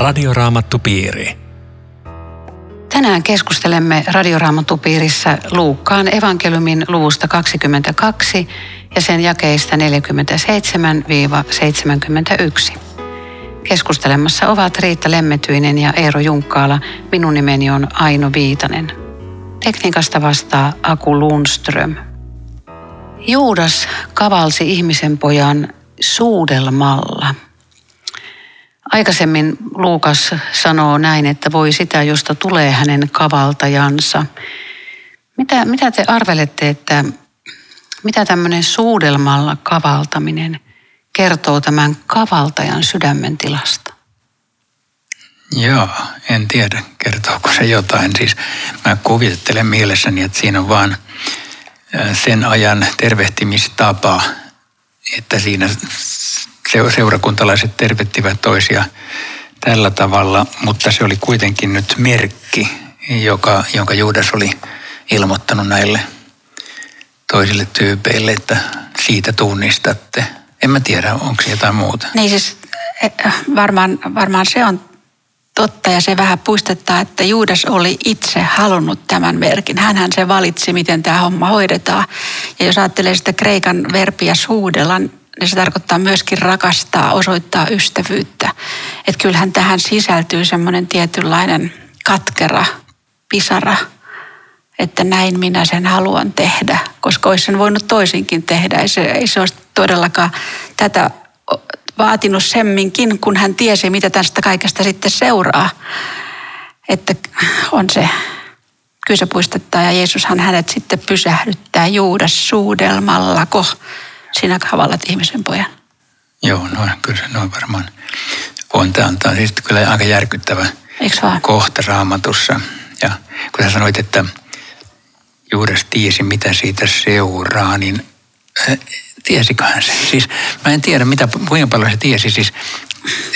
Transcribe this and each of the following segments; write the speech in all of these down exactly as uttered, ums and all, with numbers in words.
Radioraamattupiiri. Tänään keskustelemme Radioraamattupiirissä Luukkaan evankeliumin luvusta kaksikymmentäkaksi ja sen jakeista neljäkymmentäseitsemän seitsemänkymmentäyksi. Keskustelemassa ovat Riitta Lemmetyinen ja Eero Junkkaala. Minun nimeni on Aino Viitanen. Tekniikasta vastaa Aku Lundström. Juudas kavalsi ihmisen pojan suudelmalla. Aikaisemmin Luukas sanoo näin, että voi sitä, josta tulee hänen kavaltajansa. Mitä, mitä te arvelette, että mitä tämmöinen suudelmalla kavaltaminen kertoo tämän kavaltajan sydämen tilasta? Joo, en tiedä, kertooko se jotain. Siis mä kuvittelen mielessäni, että siinä on vaan sen ajan tervehtimistapa, että siinä seurakuntalaiset tervehtivät toisia tällä tavalla, mutta se oli kuitenkin nyt merkki, joka, jonka Juudas oli ilmoittanut näille toisille tyypeille, että siitä tunnistatte. En mä tiedä, onko se jotain muuta. Niin siis varmaan, varmaan se on totta ja se vähän puistettaa, että Juudas oli itse halunnut tämän merkin. Hänhän se valitsi, miten tämä homma hoidetaan. Ja jos ajattelee sitä kreikan verbiä suudella, niin se tarkoittaa myöskin rakastaa, osoittaa ystävyyttä. Että kyllähän tähän sisältyy semmoinen tietynlainen katkera, pisara, että näin minä sen haluan tehdä, koska olisi sen voinut toisinkin tehdä. Ei se, ei se olisi todellakaan tätä vaatinut semminkin, kun hän tiesi, mitä tästä kaikesta sitten seuraa. Että on se, kyllä se puistettaa, ja Jeesushan hänet sitten pysähdyttää Juudas suudelmallako. Sinä kavallat ihmisen pojan. Joo, no kyllä se noin varmaan on. Tämä on, tämä on siis kyllä aika järkyttävä kohta Raamatussa. Ja kun sä sanoit, että Juudas tiesi, mitä siitä seuraa, niin äh, tiesiköhän se? Siis mä en tiedä, mitä, kuinka paljon se tiesi. Siis,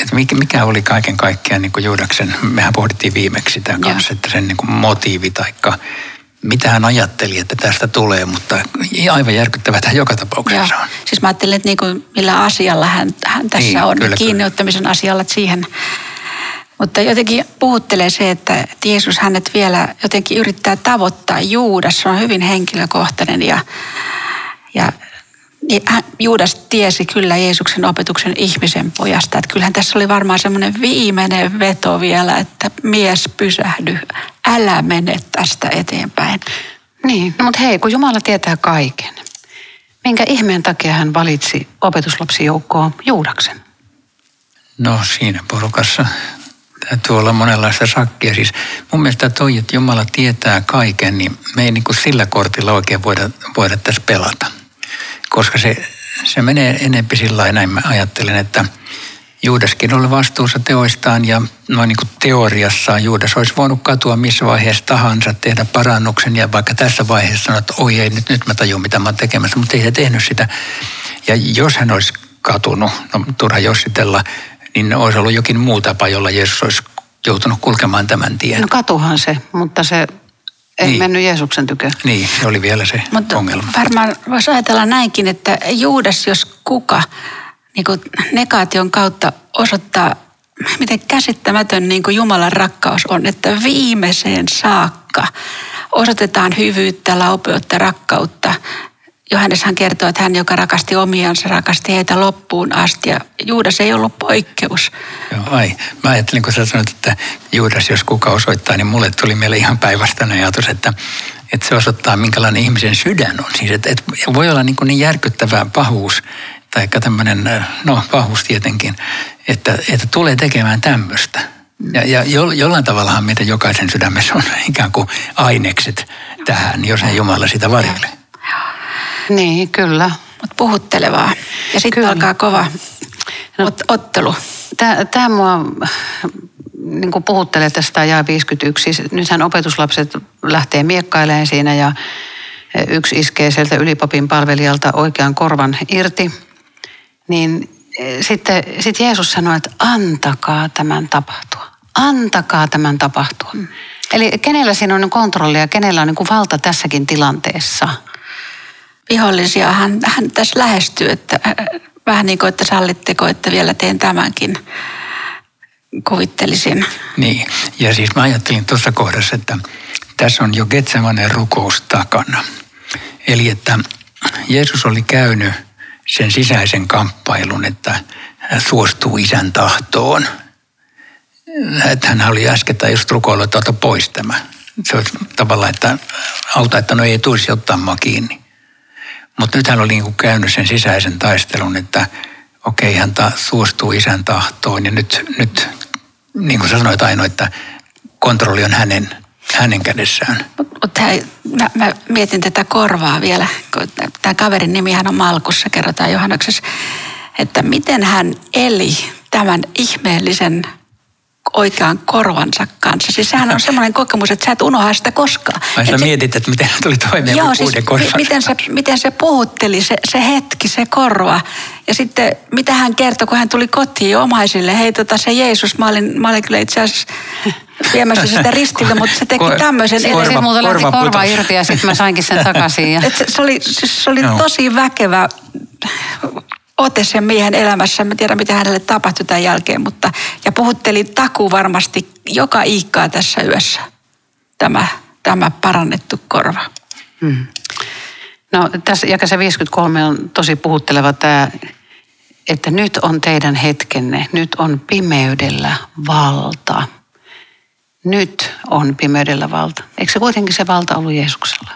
että mikä, mikä oli kaiken kaikkiaan niin kuin Juudaksen, mehän pohdittiin viimeksi sitä kanssa, ja. Että sen niin kuin motiivi taikka mitä hän ajatteli, että tästä tulee, mutta aivan järkyttävää tämä joka tapauksessa on. Siis mä ajattelin, että niin kuin millä asialla hän, hän tässä niin, on, kyllä, kiinniottamisen kyllä. Asialla siihen. Mutta jotenkin puhuttelee se, että Jeesus hänet vielä jotenkin yrittää tavoittaa. Juudas, se on hyvin henkilökohtainen ja, ja Juudas tiesi kyllä Jeesuksen opetuksen ihmisen pojasta. Että kyllähän tässä oli varmaan semmoinen viimeinen veto vielä, että mies pysähdy, älä mene tästä eteenpäin. Niin, no mutta hei, kun Jumala tietää kaiken, minkä ihmeen takia hän valitsi opetuslapsijoukkoon Juudaksen? No siinä porukassa täytyy olla monenlaista sakkia. Siis mun mielestä toi, että Jumala tietää kaiken, niin me ei niin kuin sillä kortilla oikein voida, voida tässä pelata. Koska se, se menee enempi sillä lailla, näin mä ajattelen, että Juudaskin oli vastuussa teoistaan ja noin niin kuin teoriassaan Juudas olisi voinut katua missä vaiheessa tahansa, tehdä parannuksen ja vaikka tässä vaiheessa sanoa, että oi ei, nyt, nyt mä tajun mitä mä oon tekemässä, mutta ei se tehnyt sitä. Ja jos hän olisi katunut, no turha jossitella, niin olisi ollut jokin muu tapa, jolla Jeesus olisi joutunut kulkemaan tämän tien. No katuhan se, mutta se ei niin. Mennyt Jeesuksen tykö. Niin, se oli vielä se Mut ongelma. Varmaan voisi ajatella näinkin, että Juudas, jos kuka, niin kuin negaation kautta osoittaa, miten käsittämätön niin kuin Jumalan rakkaus on, että viimeiseen saakka osoitetaan hyvyyttä, laupeutta, rakkautta. Johanneshan kertoo, että hän, joka rakasti omiansa, rakasti heitä loppuun asti. Ja Juudas ei ollut poikkeus. Joo, ai. Mä ajattelin, kun sä sanoit, että Juudas, jos kuka osoittaa, niin mulle tuli meille ihan päinvastainen ajatus, että, että se osoittaa, minkälainen ihmisen sydän on. Siis, että, että voi olla niin, niin järkyttävää pahuus, tai tämmöinen, no pahuus tietenkin, että, että tulee tekemään tämmöistä. Ja, ja jollain tavallahan meitä jokaisen sydämessä on ikään kuin ainekset tähän, jos ei Jumala sitä varjele. Niin, kyllä. Mutta puhuttelevaa. Ja sitten alkaa kova Ot, ottelu. Tämä, tämä mua niin kuin puhuttelee tästä jae viisikymmentäyksi. Nythän opetuslapset lähtee miekkailemaan siinä ja yksi iskee sieltä ylipapin palvelijalta oikean korvan irti. Niin sitten sit Jeesus sanoi, että antakaa tämän tapahtua. Antakaa tämän tapahtua. Mm. Eli kenellä siinä on kontrolli ja kenellä on niin kuin valta tässäkin tilanteessa? Vihollisia hän, hän tässä lähestyy, että vähän niin kuin, että sallitteko, että vielä teen tämänkin. kuvittelisin. Niin, ja siis mä ajattelin tuossa kohdassa, että tässä on jo Getsemanen rukous takana. Eli että Jeesus oli käynyt sen sisäisen kamppailun, että hän suostuu isän tahtoon. Että hän oli äskettäin just rukoilla, että ota pois tämä. Se on tavallaan, että auta, että no ei tulisi ottaa mua kiinni. Mutta nyt hän oli niin kuin käynyt sen sisäisen taistelun, että okei, hän ta- suostuu isän tahtoon. Ja nyt, nyt niin kuin sanoit Aino, että kontrolli on hänen, hänen kädessään. Mutta mä, mä mietin tätä korvaa vielä. Tämä kaverin nimihän on Malkus, se kerrotaan Johanneksessa. Että miten hän eli tämän ihmeellisen oikean korvansa kanssa. Siis sehän on semmoinen kokemus, että sä et unoha sitä koskaan. Ai sä et mietit, se, että miten hän tuli toimeen joo, siis uuden korvansa. Miten se, miten se puhutteli, se, se hetki, se korva. Ja sitten mitä hän kertoi, kun hän tuli kotiin omaisille. Hei tota se Jeesus, mä olin, mä olin kyllä itse asiassa viemässä sitä ristiltä, mutta se teki tämmöisen. Korva, siis muuta lähti korva, korva irti ja sitten mä sainkin sen takaisin. Ja. Se, se oli, se oli no. tosi väkevä ote sen miehen elämässä. Mä tiedän, mitä hänelle tapahtui tämän jälkeen, mutta ja puhutteli takuu varmasti joka iikkaa tässä yössä tämä, tämä parannettu korva. Hmm. No tässä jakeessa viisikymmentäkolme on tosi puhutteleva tämä, että nyt on teidän hetkenne, nyt on pimeydellä valta. Nyt on pimeydellä valta. Eikö se kuitenkin se valta ollut Jeesuksella?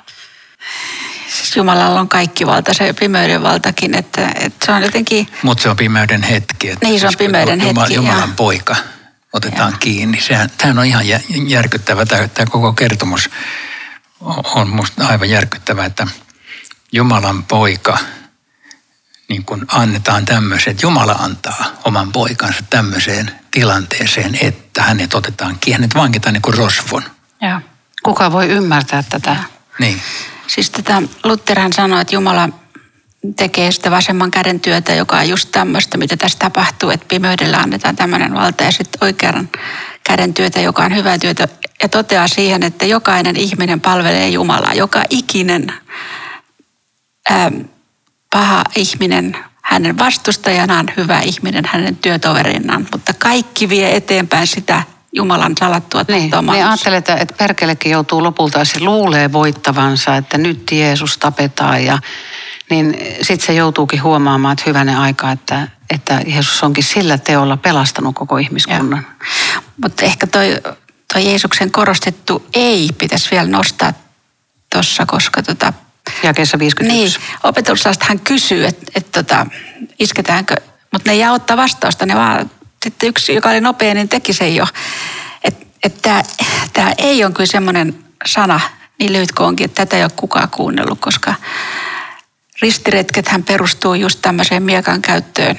Siis Jumalalla on kaikki valta, se pimeyden valtakin, että, että se on jotenkin. Mutta se on pimeyden hetki. Että niin, se on pimeyden Jumala, hetki. Jumalan ja poika otetaan ja kiinni. Sehän, tämähän on ihan järkyttävä, tämä koko kertomus on musta aivan järkyttävä, että Jumalan poika, niin kun annetaan tämmöiseen, että Jumala antaa oman poikansa tämmöiseen tilanteeseen, että hänet otetaan kiinni, hänet vankitaan niin kuin rosvon. Ja kuka voi ymmärtää tätä? Niin. Siis tätä Lutherhan sanoi, että Jumala tekee sitä vasemman käden työtä, joka on just tämmöistä, mitä tässä tapahtuu, että pimeydellä annetaan tämmöinen valta ja sitten oikean käden työtä, joka on hyvää työtä ja toteaa siihen, että jokainen ihminen palvelee Jumalaa, joka ikinen ää, paha ihminen hänen vastustajanaan, hyvä ihminen hänen työtoverinaan, mutta kaikki vie eteenpäin sitä Jumalan salattua tahtoa. Niin, ajattelen, että perkelekin joutuu lopulta, se luulee voittavansa, että nyt Jeesus tapetaan. Ja, niin sitten se joutuukin huomaamaan, että hyvänen aika, että, että Jeesus onkin sillä teolla pelastanut koko ihmiskunnan. Mutta ehkä toi, toi Jeesuksen korostettu ei pitäisi vielä nostaa tuossa, koska tota, jakeessa viisikymmentäyksi. Niin, opetuslaisethan kysyy, että et tota, isketäänkö, mutta ne ei jää ottaa vastausta, ne vaan. Sitten yksi, joka oli nopea, niin teki sen jo. Että tämä ei ole kyllä semmoinen sana, niin lyhyt kuin onkin, että tätä ei ole kukaan kuunnellut, koska ristiretkethän perustuu just tämmöiseen miekan käyttöön.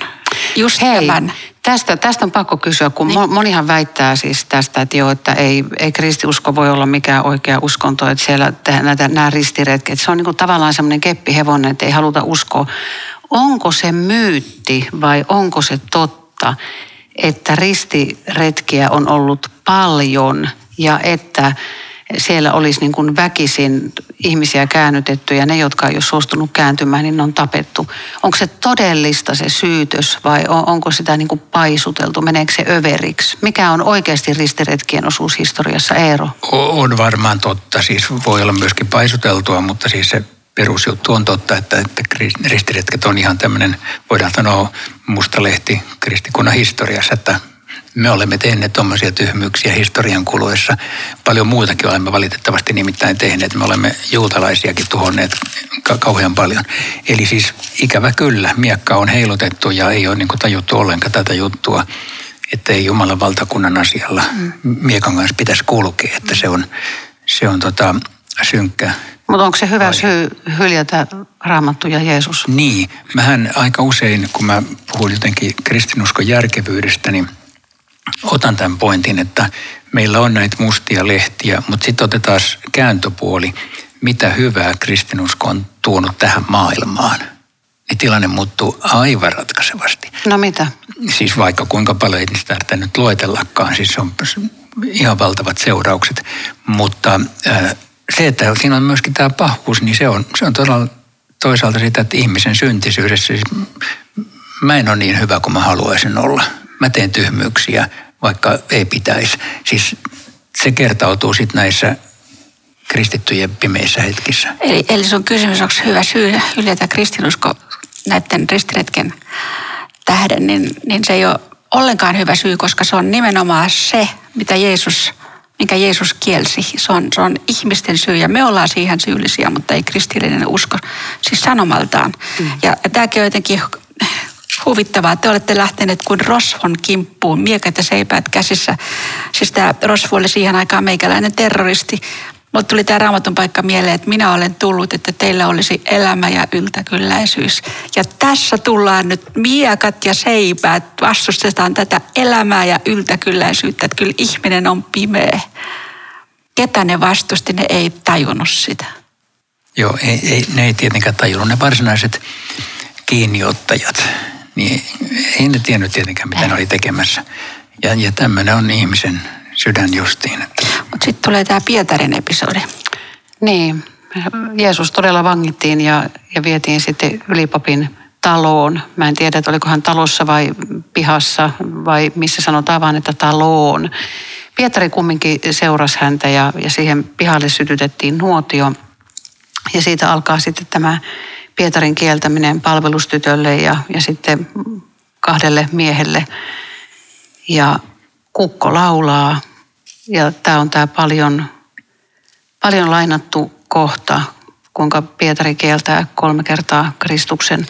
Just hei, tämän. Tästä, tästä on pakko kysyä, kun niin. monihan väittää siis tästä, että joo, että ei, ei kristiusko voi olla mikään oikea uskonto, että siellä näitä, nämä ristiretket, se on niin kuin tavallaan semmoinen keppihevonen, että ei haluta uskoa. Onko se myytti vai onko se totta, että ristiretkiä on ollut paljon ja että siellä olisi niin kuin väkisin ihmisiä käännytetty ja ne, jotka ei ole suostunut kääntymään, niin ne on tapettu. Onko se todellista se syytös vai onko sitä niin kuin paisuteltu? Meneekö se överiksi? Mikä on oikeasti ristiretkien osuus historiassa, Eero? On varmaan totta. Siis voi olla myöskin paisuteltua, mutta siis se perusjuttu on totta, että, että ristiretket on ihan tämmöinen, voidaan sanoa, musta lehti kristikunnan historiassa, että me olemme tehneet tuommoisia tyhmyyksiä historian kuluessa. Paljon muutakin olemme valitettavasti nimittäin tehneet. Me olemme juutalaisiakin tuhonneet ka- kauhean paljon. Eli siis ikävä kyllä, miekka on heilutettu ja ei ole niin kuin tajuttu ollenkaan tätä juttua, että ei Jumalan valtakunnan asialla miekan kanssa pitäisi kulkea, että se on, se on tota, synkkä. Mutta onko se hyvä vai syy hyljätä Raamattu ja Jeesus? Niin. Mähän aika usein, kun mä puhun jotenkin kristinuskon järkevyydestä, niin otan tämän pointin, että meillä on näitä mustia lehtiä, mutta sitten otetaan kääntöpuoli, mitä hyvää kristinusko on tuonut tähän maailmaan. Niin tilanne muuttuu aivan ratkaisevasti. No mitä? Siis vaikka kuinka paljon ei sitä nyt luetellakaan, siis on ihan valtavat seuraukset, mutta Äh, se, että siinä on myöskin tämä pahuus, niin se on, se on todella toisaalta sitä, että ihmisen syntisyydessä, siis mä en ole niin hyvä kuin mä haluaisin olla. Mä teen tyhmyyksiä, vaikka ei pitäisi. Siis se kertautuu sitten näissä kristittyjen pimeissä hetkissä. Eli, eli sun kysymys, onko hyvä syy hylätä kristinusko näiden ristiretken tähden, niin, niin se ei ole ollenkaan hyvä syy, koska se on nimenomaan se, mitä Jeesus, minkä Jeesus kielsi. Se on, se on ihmisten syy ja me ollaan siihen syyllisiä, mutta ei kristillinen usko, siis sanomaltaan. Mm. Ja, ja tämäkin on jotenkin huvittavaa, te olette lähteneet kuin rosvon kimppuun, miekat ja seipäät käsissä. Siis tämä rosvo oli siihen aikaan meikäläinen terroristi. Mulle tuli tämä Raamatun paikka mieleen, että minä olen tullut, että teillä olisi elämä ja yltäkylläisyys. Ja tässä tullaan nyt miekat ja seipäät, vastustetaan tätä elämää ja yltäkylläisyyttä, että kyllä ihminen on pimeä. Ketä ne vastusti, ne ei tajunnut sitä. Joo, ei, ei, ne ei tietenkään tajunnut. Ne varsinaiset kiinniottajat, niin ei ne tiennyt tietenkään, mitä ei. Ne oli tekemässä. Ja, ja tämmöinen on ihmisen sydän justiin. Mutta sitten tulee tämä Pietarin episodi. Niin, Jeesus todella vangittiin ja, ja vietiin sitten ylipapin taloon. Mä en tiedä, että olikohan talossa vai pihassa vai missä sanotaan vaan, että taloon. Pietari kumminkin seurasi häntä ja, ja siihen pihalle sytytettiin nuotio. Ja siitä alkaa sitten tämä Pietarin kieltäminen palvelustytölle ja, ja sitten kahdelle miehelle. Ja kukko laulaa. Ja tämä on tämä paljon, paljon lainattu kohta, kuinka Pietari kieltää kolme kertaa Kristuksen.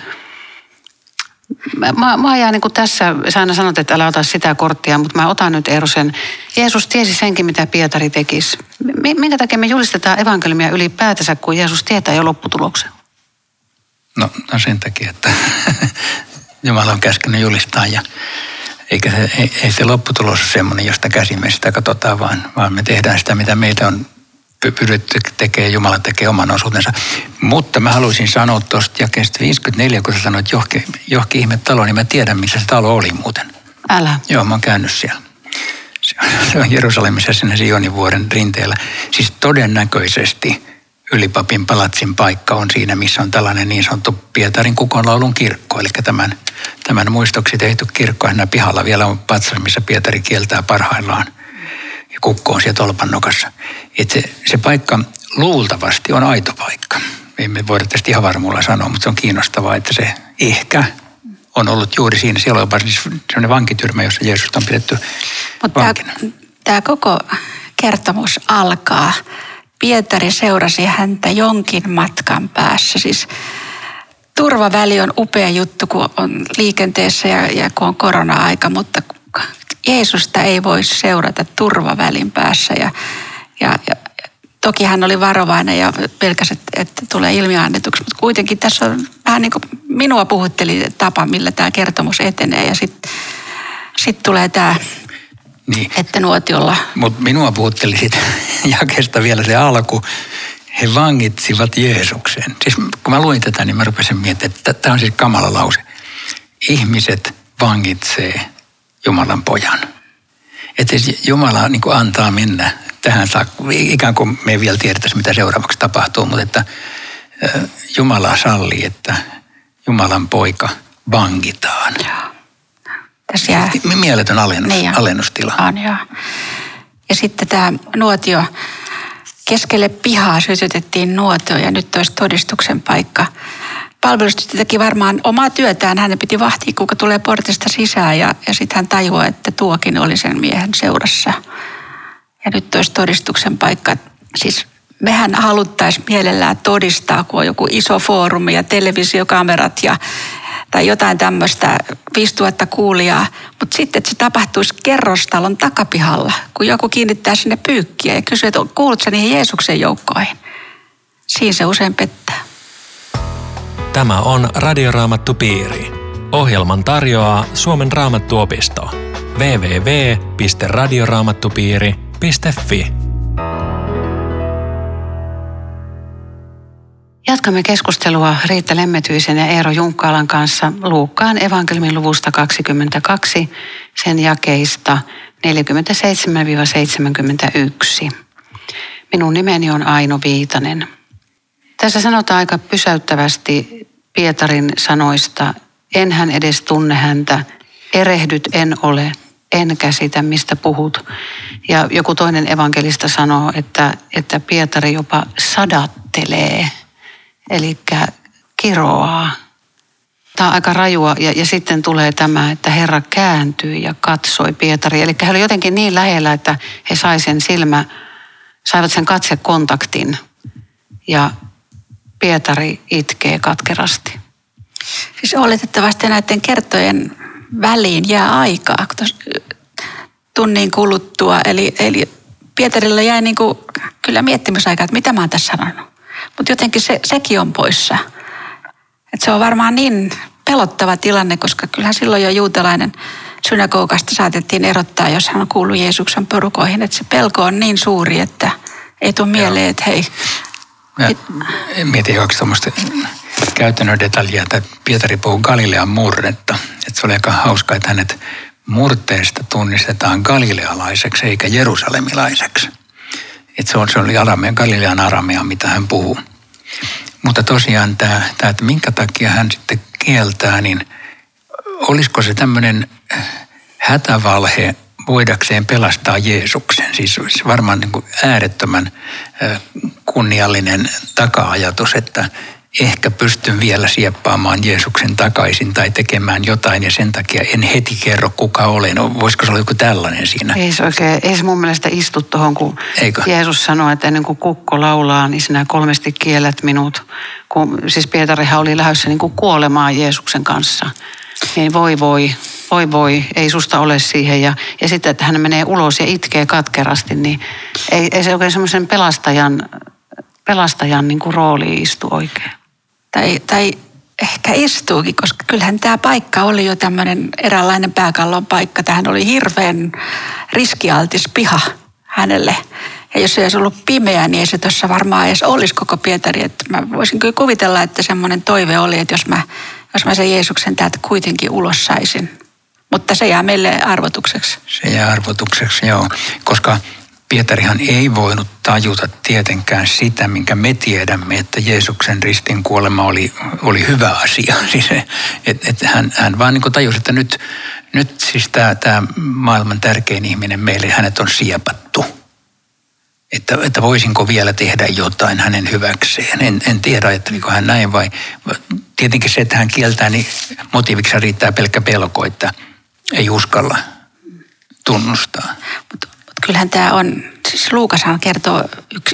Mä, mä jää niin kuin tässä, sä aina sanot, että älä ota sitä korttia, mutta mä otan nyt Eerosen. Jeesus tiesi senkin, mitä Pietari tekisi. Minkä takia me julistetaan evankeliumia ylipäätänsä, kun Jeesus tietää jo lopputuloksen? No, no sen takia, että Jumala on käskenyt julistaa ja... Eikä se, ei, ei se lopputulos ole semmoinen, josta käsin me sitä katsotaan, vaan, vaan me tehdään sitä, mitä meitä on pyydetty tekemään. Jumala tekee oman osuutensa. Mutta mä haluaisin sanoa tuosta jakeesta viisikymmentäneljä, kun sä sanoit johonkin, johonkin ihme talo, niin mä tiedän, missä se talo oli muuten. Älä. Joo, mä oon käynyt siellä. Se on, se on Jerusalemissa siinä Sionivuoren rinteellä. Siis todennäköisesti ylipapin palatsin paikka on siinä, missä on tällainen niin sanottu Pietarin kukonlaulun kirkko, eli tämän... Tämän muistoksi tehty kirkko aina pihalla. Vielä on patsas, missä Pietari kieltää parhaillaan. Ja kukko on siellä tolpannokassa. Että se, se paikka luultavasti on aito paikka. Ei me voida tästä ihan varmuudella sanoa, mutta se on kiinnostavaa, että se ehkä on ollut juuri siinä. Siellä on jopa siis sellainen vankityrmä, jossa Jeesusta on pidetty mutta vankina. Tämä, tämä koko kertomus alkaa. Pietari seurasi häntä jonkin matkan päässä, siis... Turvaväli on upea juttu, kun on liikenteessä ja, ja kun on korona-aika, mutta Jeesusta ei voi seurata turvavälin päässä. Ja, ja, ja toki hän oli varovainen ja pelkäsi, että, että tulee ilmiannetuksi, mutta kuitenkin tässä on vähän niin kuin minua puhutteli tapa, millä tämä kertomus etenee ja sitten sit tulee tämä... Niin. Että nuotiolla. Mutta minua puhutteli siitä jakeesta vielä se alku. He vangitsivat Jeesuksen. Siis kun mä luin tätä, niin mä rupesin miettimään, että tämä on siis kamala lause. Ihmiset vangitsee Jumalan pojan. Että siis Jumala niin kuin antaa mennä tähän saakka. Ikään kuin me ei vielä tiedetä, mitä seuraavaksi tapahtuu, mutta että Jumala sallii, että Jumalan poika vangitaan. Joo. Tässä jää... Mieletön alennus, niin alennustila. On, joo. Ja sitten tämä nuotio... Keskelle pihaa sytytettiin nuotio ja nyt olisi todistuksen paikka. Palvelustyttö teki varmaan omaa työtään. Hänen piti vahtia, kuka tulee portista sisään ja, ja sitten hän tajuaa, että tuokin oli sen miehen seurassa. Ja nyt olisi todistuksen paikka. Siis mehän haluttaisiin mielellään todistaa, kun on joku iso foorumi ja televisiokamerat ja, tai jotain tämmöistä viisituhatta kuulijaa. Mutta sitten, että se tapahtuisi kerrostalon takapihalla, kun joku kiinnittää sinne pyykkiä ja kysyy, että kuulut sä niihin Jeesuksen joukkoihin. Siinä se usein pettää. Tämä on Radioraamattupiiri. Ohjelman tarjoaa Suomen Raamattuopisto. w w w piste radioraamattupiiri piste f i Jatkamme keskustelua Riitta Lemmetyisen ja Eero Junkkaalan kanssa Luukkaan evankeliumin luvusta kaksikymmentäkaksi, sen jakeista neljäkymmentäseitsemän seitsemänkymmentäyksi. Minun nimeni on Aino Viitanen. Tässä sanotaan aika pysäyttävästi Pietarin sanoista, enhän edes tunne häntä, erehdyt en ole, en käsitä, mistä puhut. Ja joku toinen evankelista sanoo, että, että Pietari jopa sadattelee, eli kiroaa. Tämä on aika rajua ja, ja sitten tulee tämä, että Herra kääntyi ja katsoi Pietari. Eli he oli jotenkin niin lähellä, että he sai sen silmä, saivat sen katsekontaktin ja Pietari itkee katkerasti. Siis oletettavasti näiden kertojen väliin jää aikaa tunnin kuluttua. Eli, eli Pietarilla jäi niin kuin kyllä miettimisaikaa, että mitä mä oon tässä sanonut. Mutta jotenkin se, sekin on poissa. Et se on varmaan niin pelottava tilanne, koska kyllähän silloin jo juutalainen synagogasta saatettiin erottaa, jos hän on kuullut Jeesuksen porukoihin. Että se pelko on niin suuri, että ei tule mieleen, että hei. Mä mietin jokin semmoista käytännön detaljia, että Pietari puhuu Galilean murretta. Että se oli aika hauskaa, että hänet murteesta tunnistetaan galilealaiseksi eikä jerusalemilaiseksi. Että se, se oli aramea, Galilean aramea, mitä hän puhuu. Mutta tosiaan tämä, tämä, että minkä takia hän sitten kieltää, niin olisiko se tämmöinen hätävalhe voidakseen pelastaa Jeesuksen? Siis varmaan niin kuin äärettömän kunniallinen taka-ajatus, että ehkä pystyn vielä sieppaamaan Jeesuksen takaisin tai tekemään jotain ja sen takia en heti kerro kuka olen. Voisiko se olla joku tällainen siinä? Ei se oikein, ei se mun mielestä istu tuohon, kun Eikö? Jeesus sanoi, että ennen kuin kukko laulaa, niin sinä kolmesti kiellät minut. Kun, siis Pietarihan oli lähdössä niin kuin kuolemaan Jeesuksen kanssa. Niin voi voi, voi voi, ei susta ole siihen. Ja, ja sitten, että hän menee ulos ja itkee katkerasti, niin ei, ei se oikein semmoisen pelastajan, pelastajan niin kuin rooliin istu oikein. Tai, tai ehkä istuukin, koska kyllähän tämä paikka oli jo tämmöinen eräänlainen pääkallon paikka. Tähän oli hirveän riskialtis piha hänelle. Ja jos ei olisi ollut pimeää, niin ei se tuossa varmaan edes olisi koko Pietari. Että mä voisin kyllä kuvitella, että semmoinen toive oli, että jos mä, jos mä sen Jeesuksen täältä kuitenkin ulos saisin. Mutta se jää meille arvotukseksi. Se jää arvotukseksi, joo. Koska Pietarihan ei voinut tajuta tietenkään sitä, minkä me tiedämme, että Jeesuksen ristin kuolema oli, oli hyvä asia. Siis, et, et hän, hän vaan niin tajusi, että nyt, nyt siis tämä maailman tärkein ihminen meille, hänet on siepattu. Että, että voisinko vielä tehdä jotain hänen hyväkseen. En, en tiedä, ajatteliko hän näin vai. Tietenkin se, että hän kieltää, niin motiiviksi riittää pelkkä pelko, että ei uskalla tunnustaa. Kyllähän tämä on, siis Luukashan kertoo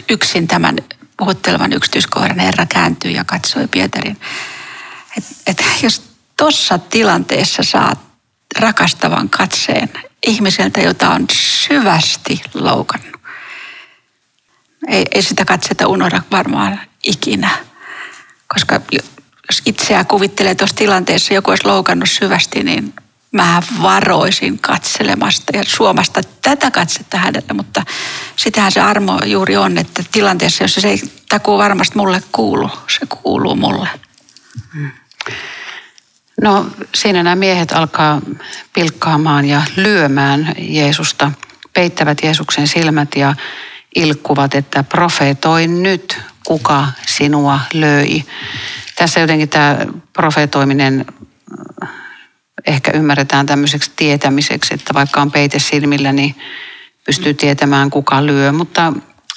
yksin tämän puhuttelevan yksityiskohdan, Herra kääntyi ja katsoi Pietarin. Et, et jos tuossa tilanteessa saa rakastavan katseen ihmiseltä, jota on syvästi loukannut, ei, ei sitä katsetta unohda varmaan ikinä. Koska jos itseä kuvittelee tuossa tilanteessa, joku olisi loukannut syvästi, niin mä varoisin katselemasta ja suomasta tätä katsetta hänelle, mutta sitähän se armo juuri on, että tilanteessa, jossa se ei takuu varmasti mulle kuulu, se kuuluu mulle. No siinä nämä miehet alkaa pilkkaamaan ja lyömään Jeesusta, peittävät Jeesuksen silmät ja ilkkuvat, että profeetoi nyt, kuka sinua löi. Tässä jotenkin tämä profeetoiminen ehkä ymmärretään tämmöiseksi tietämiseksi, että vaikka on peite silmillä, niin pystyy tietämään kuka lyö. Mutta,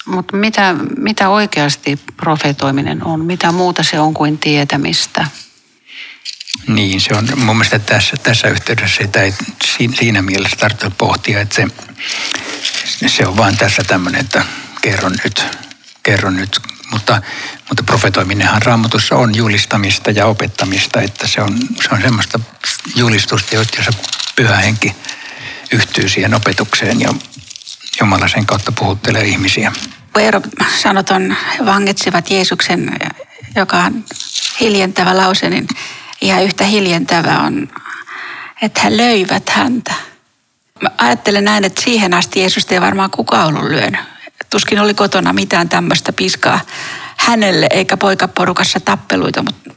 mutta mitä, mitä oikeasti profetoiminen on? Mitä muuta se on kuin tietämistä? Niin, se on mun mielestä tässä, tässä yhteydessä sitä ei siinä mielessä tarvitse pohtia, että se, se on vaan tässä tämmöinen, että kerron nyt, kerron nyt. Mutta, mutta profetoiminenhan Raamatussa on julistamista ja opettamista, että se on, se on semmoista julistusta, jossa Pyhä Henki yhtyy siihen opetukseen ja Jumala sen kautta puhuttelee ihmisiä. Eero sanoton vangitsivat Jeesuksen, joka on hiljentävä lause, niin ihan yhtä hiljentävä on, että he löivät häntä. Mä ajattelen näin, että siihen asti Jeesusta ei varmaan kukaan ollut lyönyt. Tuskin oli kotona mitään tämmöistä piskaa hänelle, eikä poikaporukassa tappeluita, mutta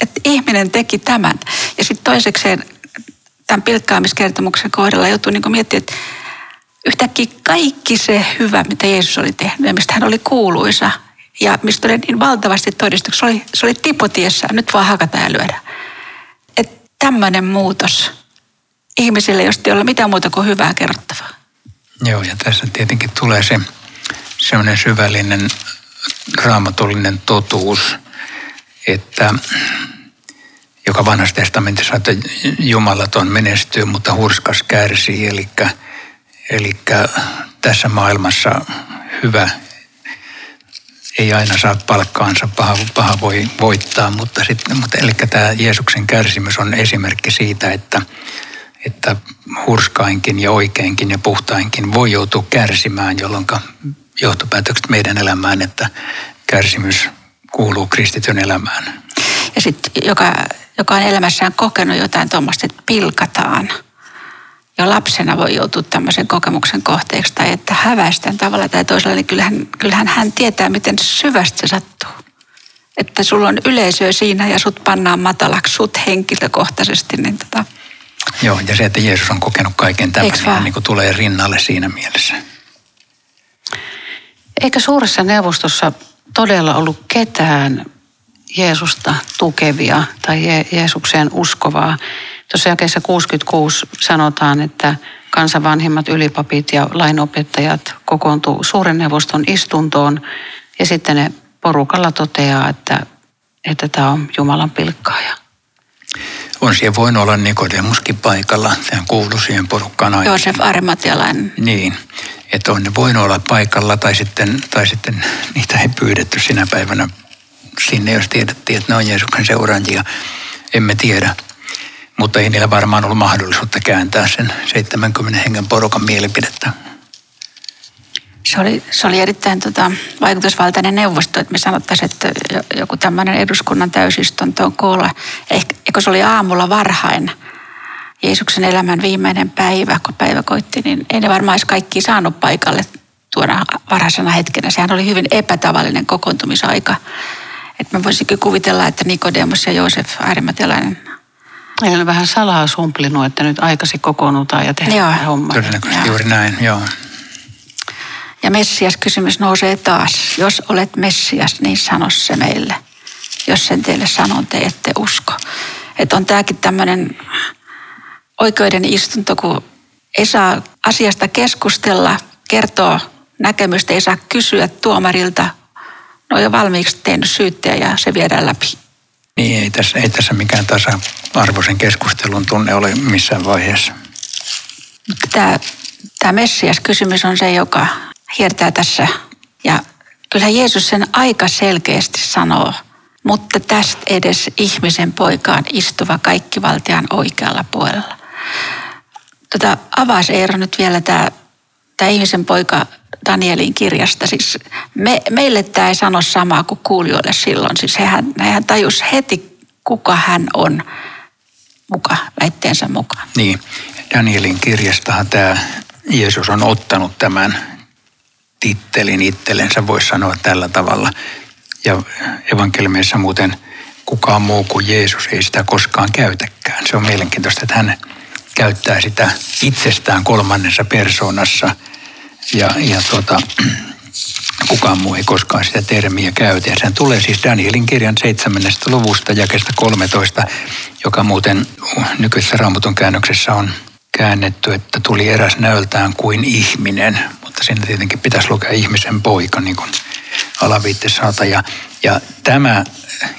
että ihminen teki tämän. Ja sitten toisekseen tämän pilkkaamiskertomuksen kohdalla joutui niin kuin miettimään, että yhtäkkiä kaikki se hyvä, mitä Jeesus oli tehnyt ja mistä hän oli kuuluisa ja mistä oli niin valtavasti todistuksia, se oli, se oli tipotiessä, nyt vaan hakataan ja lyödään. Että tämmöinen muutos ihmisille, jos ei ole mitään muuta kuin hyvää kerrottavaa. Joo, ja tässä tietenkin tulee se semmoinen syvällinen raamatullinen totuus, että joka vanhassa testamentissa, että jumalaton menestyy, mutta hurskas kärsii. Eli, eli tässä maailmassa hyvä ei aina saa palkkaansa, paha, paha voi voittaa, mutta, sitten, mutta eli tämä Jeesuksen kärsimys on esimerkki siitä, että, että hurskainkin ja oikeinkin ja puhtainkin voi joutua kärsimään, jolloin johtopäätökset meidän elämään, että kärsimys kuuluu kristityn elämään. Ja sitten joka, joka on elämässään kokenut jotain tuommoista, että pilkataan. Jo lapsena voi joutua tämmöisen kokemuksen kohteeksi tai että häväistään tavalla tai toisella, niin kyllähän, kyllähän hän tietää, miten syvästi se sattuu. Että sulla on yleisöä siinä ja sut pannaan matalaksi, sut henkilökohtaisesti. Niin tota... Joo, ja se, että Jeesus on kokenut kaiken tämän, niin hän niin kuin tulee rinnalle siinä mielessä. Eikä suuressa neuvostossa todella ollut ketään Jeesusta tukevia tai Je- Jeesukseen uskovaa. Tuossa jakeessa kuusikymmentäkuusi sanotaan, että kansan vanhimmat ylipapit ja lainopettajat kokoontuu suuren neuvoston istuntoon ja sitten ne porukalla toteaa, että, että tämä on Jumalan pilkkaaja. On siellä voinut olla Nikodemuskin paikalla, sehän kuului siihen porukkaan aina. Joosef Arimatialainen. Niin, että on ne voinut olla paikalla tai sitten, tai sitten niitä ei pyydetty sinä päivänä sinne, jos tiedettiin, että ne on Jeesuksen seuraajia, emme tiedä. Mutta ei niillä varmaan ollut mahdollisuutta kääntää sen seitsemänkymmenen hengen porukan mielipidettä. Se oli, se oli erittäin tota, vaikutusvaltainen neuvosto, että me sanottaisiin, että joku tämmöinen eduskunnan täysistunto on koolla. Eikö se oli aamulla varhain, Jeesuksen elämän viimeinen päivä, kun päivä koitti, niin ei ne varmaan olisi kaikki saanut paikalle tuona varhaisena hetkenä. Sehän oli hyvin epätavallinen kokoontumisaika. Että mä voisinkin kuvitella, että Nikodemus ja Joosef Arimatialainen... Meillä on vähän salaa sumplinut, että nyt aikaisin kokoonnutaan ja tehdään hommaa. Todennäköisesti juuri näin, joo. Ja Messias-kysymys nousee taas. Jos olet Messias, niin sano se meille. Jos sen teille sanon, te ette usko. Että on tämäkin tämmöinen oikeuden istunto, kun ei saa asiasta keskustella, kertoa näkemystä, ei saa kysyä tuomarilta. No jo valmiiksi tehnyt syyttäjä ja se viedään läpi. Niin, ei tässä, ei tässä mikään tasa-arvoisen keskustelun tunne ole missään vaiheessa. Tämä, tämä Messias-kysymys on se, joka hiertää tässä. Ja kyllä Jeesus sen aika selkeästi sanoo, mutta tästä edes ihmisen poikaan istuva kaikkivaltiaan oikealla puolella. Tota, avasi Eero nyt vielä tämä, tämä ihmisen poika Danielin kirjasta. Siis me, meille tämä ei sano samaa kuin kuulijoille silloin. Siis hehän, hehän tajus heti, kuka hän on muka, väitteensä mukaan. Niin, Danielin kirjastahan tämä Jeesus on ottanut tämän tittelin itsellensä, voisi sanoa tällä tavalla. Ja evankeliumissa muuten kukaan muu kuin Jeesus ei sitä koskaan käytäkään. Se on mielenkiintoista, että hän käyttää sitä itsestään kolmannessa persoonassa. Ja, ja tuota, kukaan muu ei koskaan sitä termiä käytä. Sen tulee siis Danielin kirjan seitsemännestä luvusta jakeesta kolmetoista, joka muuten nykyisessä Raamatun käännöksessä on käännetty, että tuli eräs näöltään kuin ihminen. Mutta siinä tietenkin pitäisi lukea ihmisen poika, niin kuin alaviitteessä. Ja, ja tämä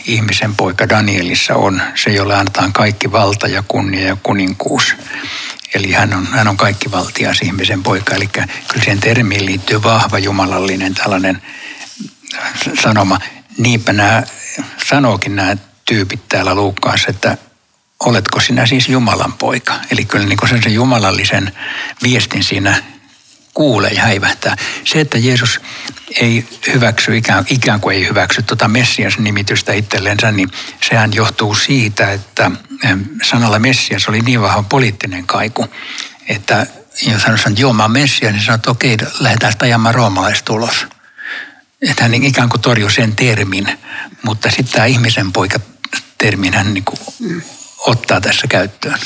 ihmisen poika Danielissa on se, jolle annetaan kaikki valta ja kunnia ja kuninkuus. Eli hän on, hän on kaikkivaltias ihmisen poika, eli kyllä sen termiin liittyy vahva jumalallinen tällainen sanoma. Niinpä nämä, sanookin nämä tyypit täällä Luukkaassa, että oletko sinä siis Jumalan poika? Eli kyllä niin kuin sen, sen jumalallisen viestin siinä kuulee ja häivähtää. Se, että Jeesus ei hyväksy, ikään, ikään kuin ei hyväksy tuota Messias-nimitystä itsellensä, niin sehän johtuu siitä, että sanalla Messias oli niin vahva poliittinen kaiku, että jos hän sanoi, että joo, mä oon Messias, niin sanoi, että okei, lähdetään sitä ajamaan roomalaiset ulos. Että hän ikään kuin torjui sen termin, mutta sitten tämä ihmisen poika-termin hän niin kuin mm. ottaa tässä käyttöön.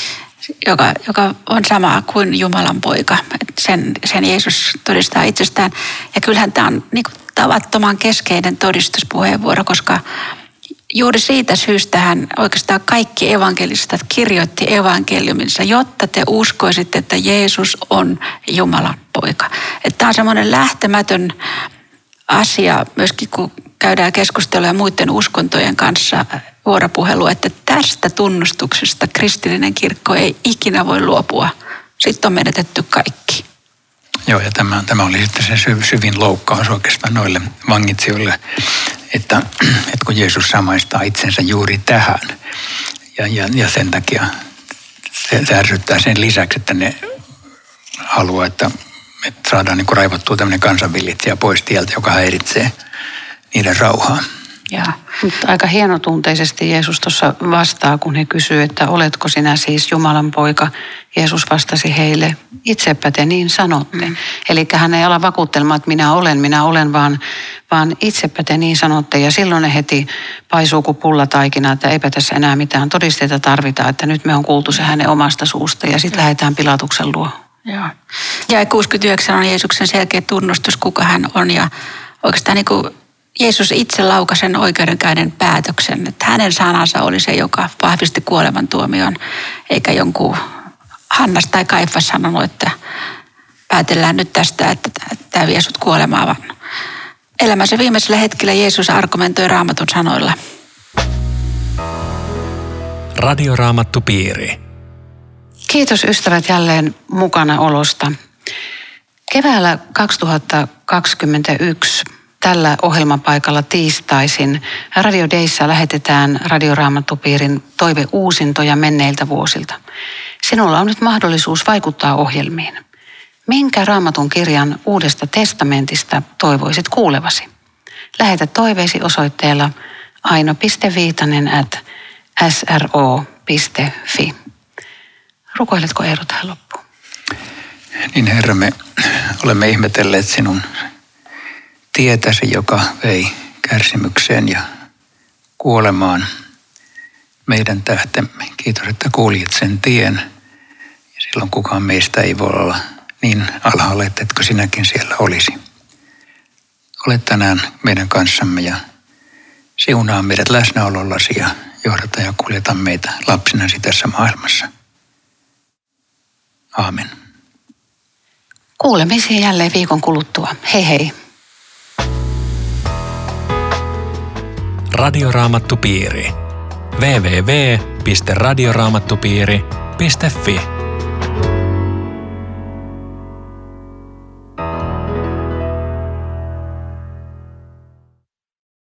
Joka, joka on sama kuin Jumalan poika. Sen, sen Jeesus todistaa itsestään. Ja kyllähän tämä on niin kuin tavattoman keskeinen todistuspuheenvuoro, koska Juuri siitä syystähän oikeastaan kaikki evankelistat kirjoitti evankeliuminsa, jotta te uskoisitte, että Jeesus on Jumalan poika. Että tämä on semmoinen lähtemätön asia, myöskin kun käydään keskustelua muiden uskontojen kanssa vuoropuhelua, että tästä tunnustuksesta kristillinen kirkko ei ikinä voi luopua. Sitten on menetetty kaikki. Joo, ja tämä, tämä oli sitten se syv, syvin loukkaus oikeastaan noille vangitsijoille, että, että kun Jeesus samaistaa itsensä juuri tähän, ja, ja, ja sen takia se, se ärsyttää sen lisäksi, että ne haluaa, että, että saadaan niin kuin raivottua tämmöinen kansanvillitsijä pois tieltä, joka häiritsee niiden rauhaa. Jaa. Mutta aika hienotunteisesti Jeesus tuossa vastaa, kun he kysyy, että oletko sinä siis Jumalan poika. Jeesus vastasi heille, itsepä te niin sanotte. Mm. Eli hän ei ala vakuuttelemaan, että minä olen, minä olen, vaan, vaan itsepä te niin sanotte. Ja silloin ne heti paisuu kuin pullataikina, että eipä tässä enää mitään todisteita tarvita, että nyt me on kuultu se hänen omasta suusta ja sitten lähdetään Pilatuksen luo. Joo. Ja kuusikymmentäyhdeksän on Jeesuksen selkeä tunnustus, kuka hän on ja oikeastaan niin kuin Jeesus itse laukasi sen oikeudenkäynnin päätöksen, että hänen sanansa oli se, joka vahvisti kuolemantuomion, eikä jonkun Hannas tai Kaifas sanonut, että päätellään nyt tästä, että tämä vie sut kuolemaan, vaan elämänsä viimeisellä hetkellä Jeesus argumentoi Raamatun sanoilla. Radio Raamattupiiri. Kiitos ystävät jälleen mukana olosta. Keväällä kaksituhattakaksikymmentäyksi tällä ohjelmapaikalla tiistaisin Radio Dayssa lähetetään Radioraamattupiirin toiveuusintoja menneiltä vuosilta. Sinulla on nyt mahdollisuus vaikuttaa ohjelmiin. Minkä Raamatun kirjan Uudesta testamentista toivoisit kuulevasi? Lähetä toiveesi osoitteella aino piste viitanen at s r o piste f i. Rukoiletko Eero tähän loppuun? Niin Herra, me olemme ihmetelleet sinun tietäsi, joka vei kärsimykseen ja kuolemaan meidän tähtemme. Kiitos, että kuulit sen tien. Ja silloin kukaan meistä ei voi olla niin alhaalla, etteikö sinäkin siellä olisi. Olet tänään meidän kanssamme ja siunaa meidät läsnäolollasi ja johdata ja kuljeta meitä lapsinasi tässä maailmassa. Aamen. Kuulemisiin jälleen viikon kuluttua. Hei hei. Radioraamattupiiri. w w w piste radioraamattupiiri piste f i